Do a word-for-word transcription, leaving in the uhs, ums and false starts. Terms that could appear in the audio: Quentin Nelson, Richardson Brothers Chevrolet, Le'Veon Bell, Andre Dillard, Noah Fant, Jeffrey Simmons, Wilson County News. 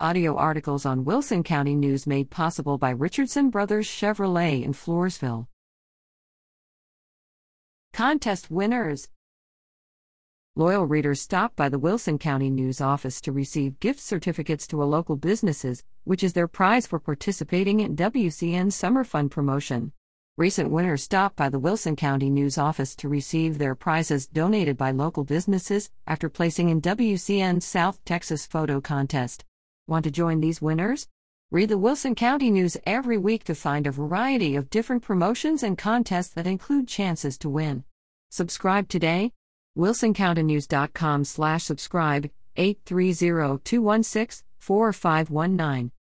Audio articles on Wilson County News made possible by Richardson Brothers Chevrolet in Floresville. Contest winners. Loyal readers stopped by the Wilson County News office to receive gift certificates to a local businesses, which is their prize for participating in W C N Summer Fun promotion. Recent winners stopped by the Wilson County News office to receive their prizes donated by local businesses after placing in W C N South Texas Photo Contest. Want to join these winners? Read the Wilson County News every week to find a variety of different promotions and contests that include chances to win. Subscribe today. wilson county news dot com slash subscribe eight three zero two one six four five one nine